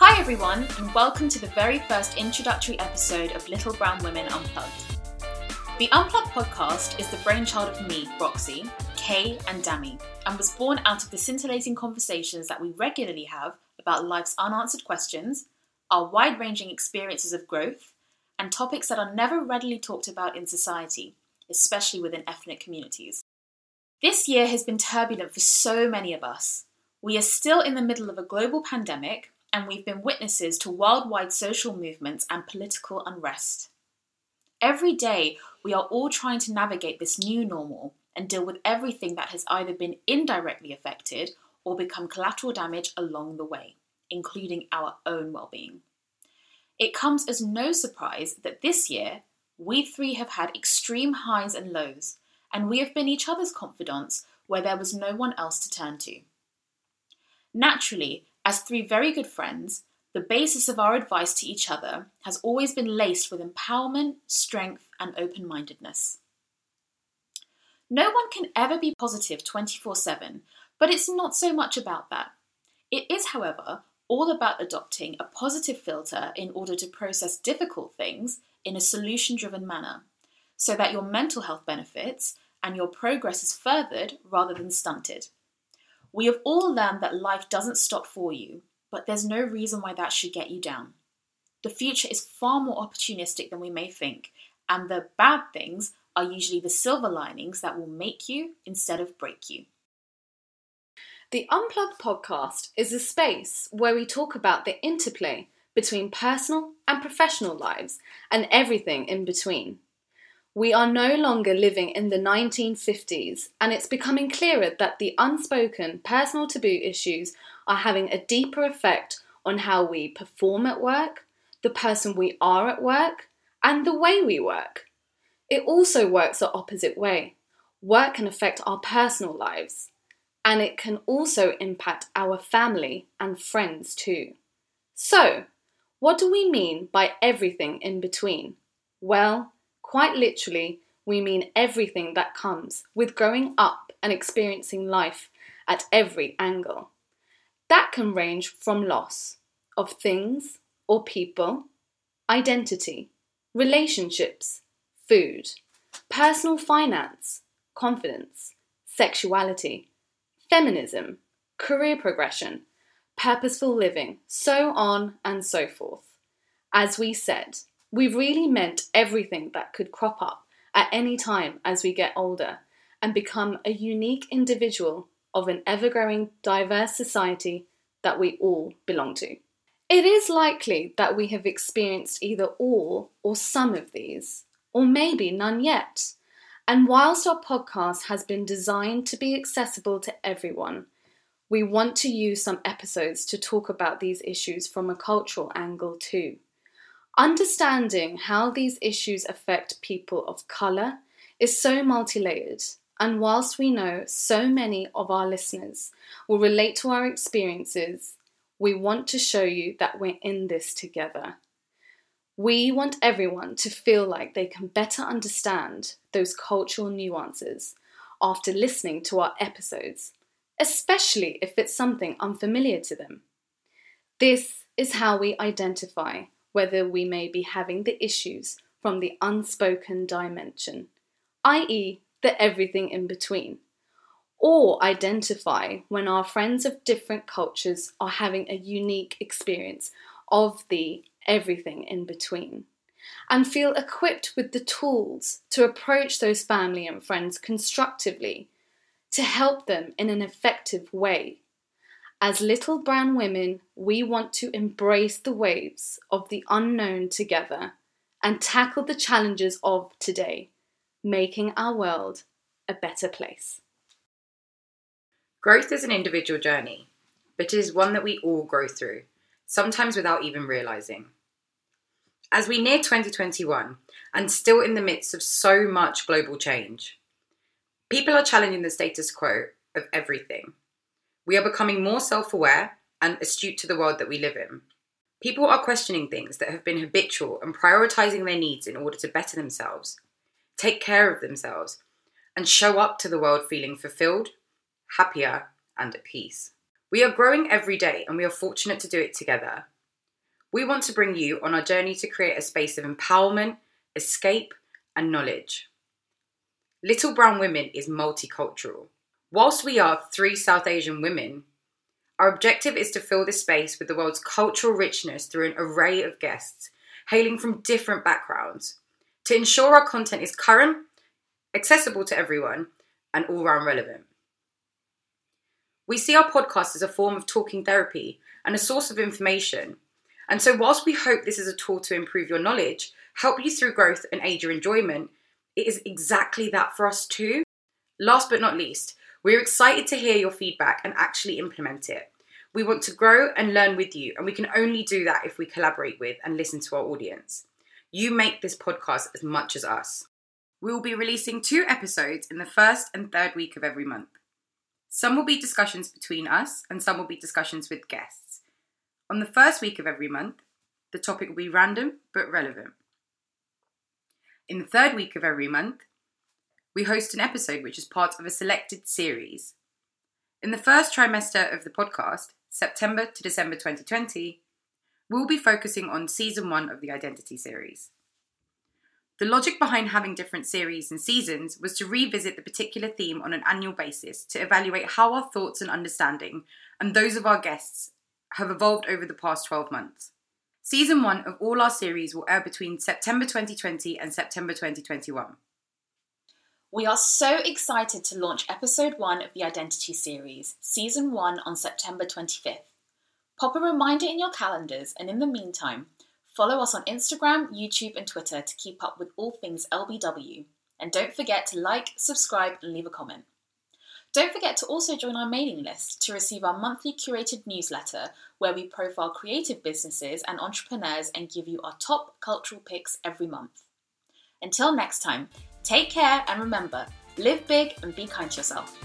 Hi everyone, and welcome to the very first introductory episode of Little Brown Women Unplugged. The Unplugged podcast is the brainchild of me, Roxy, Kay and Dami, and was born out of the scintillating conversations that we regularly have about life's unanswered questions, our wide-ranging experiences of growth, and topics that are never readily talked about in society, especially within ethnic communities. This year has been turbulent for so many of us. We are still in the middle of a global pandemic, and we've been witnesses to worldwide social movements and political unrest. Every day, we are all trying to navigate this new normal and deal with everything that has either been indirectly affected or become collateral damage along the way, including our own well-being. It comes as no surprise that this year, we three have had extreme highs and lows, and we have been each other's confidants where there was no one else to turn to. Naturally, as three very good friends, the basis of our advice to each other has always been laced with empowerment, strength, and open-mindedness. No one can ever be positive 24/7, but it's not so much about that. It is, however, all about adopting a positive filter in order to process difficult things in a solution-driven manner, so that your mental health benefits and your progress is furthered rather than stunted. We have all learned that life doesn't stop for you, but there's no reason why that should get you down. The future is far more opportunistic than we may think, and the bad things are usually the silver linings that will make you instead of break you. The Unplugged podcast is a space where we talk about the interplay between personal and professional lives and everything in between. We are no longer living in the 1950s, and it's becoming clearer that the unspoken personal taboo issues are having a deeper effect on how we perform at work, the person we are at work, and the way we work. It also works the opposite way. Work can affect our personal lives. And it can also impact our family and friends too. So, what do we mean by everything in between? Well, quite literally, we mean everything that comes with growing up and experiencing life at every angle. That can range from loss of things or people, identity, relationships, food, personal finance, confidence, sexuality, feminism, career progression, purposeful living, so on and so forth. As we said, we really meant everything that could crop up at any time as we get older and become a unique individual of an ever-growing, diverse society that we all belong to. It is likely that we have experienced either all or some of these, or maybe none yet. And whilst our podcast has been designed to be accessible to everyone, we want to use some episodes to talk about these issues from a cultural angle too. Understanding how these issues affect people of colour is so multi-layered, and whilst we know so many of our listeners will relate to our experiences, we want to show you that we're in this together. We want everyone to feel like they can better understand those cultural nuances after listening to our episodes, especially if it's something unfamiliar to them. This is how we identify whether we may be having the issues from the unspoken dimension, i.e., the everything in between, or identify when our friends of different cultures are having a unique experience of the everything in between, and feel equipped with the tools to approach those family and friends constructively to help them in an effective way. As Little Brown Women, we want to embrace the waves of the unknown together and tackle the challenges of today, making our world a better place. Growth is an individual journey, but it is one that we all grow through, sometimes without even realising. As we near 2021, and still in the midst of so much global change, people are challenging the status quo of everything. We are becoming more self-aware and astute to the world that we live in. People are questioning things that have been habitual and prioritising their needs in order to better themselves, take care of themselves, and show up to the world feeling fulfilled, happier, and at peace. We are growing every day, and we are fortunate to do it together. We want to bring you on our journey to create a space of empowerment, escape, and knowledge. Little Brown Women is multicultural. Whilst we are 3 South Asian women, our objective is to fill this space with the world's cultural richness through an array of guests, hailing from different backgrounds, to ensure our content is current, accessible to everyone, and all-round relevant. We see our podcast as a form of talking therapy and a source of information. And so whilst we hope this is a tool to improve your knowledge, help you through growth and aid your enjoyment, it is exactly that for us too. Last but not least, we're excited to hear your feedback and actually implement it. We want to grow and learn with you, and we can only do that if we collaborate with and listen to our audience. You make this podcast as much as us. We will be releasing 2 episodes in the first and third week of every month. Some will be discussions between us, and some will be discussions with guests. On the first week of every month, the topic will be random but relevant. In the third week of every month, we host an episode which is part of a selected series. In the first trimester of the podcast, September to December 2020, we'll be focusing on Season 1 of the Identity series. The logic behind having different series and seasons was to revisit the particular theme on an annual basis to evaluate how our thoughts and understanding, and those of our guests, have evolved over the past 12 months. Season 1 of all our series will air between September 2020 and September 2021. We are so excited to launch Episode 1 of the Identity series, Season 1, on September 25th. Pop a reminder in your calendars, and in the meantime, follow us on Instagram, YouTube, and Twitter to keep up with all things LBW. And don't forget to like, subscribe, and leave a comment. Don't forget to also join our mailing list to receive our monthly curated newsletter, where we profile creative businesses and entrepreneurs and give you our top cultural picks every month. Until next time, take care, and remember, live big and be kind to yourself.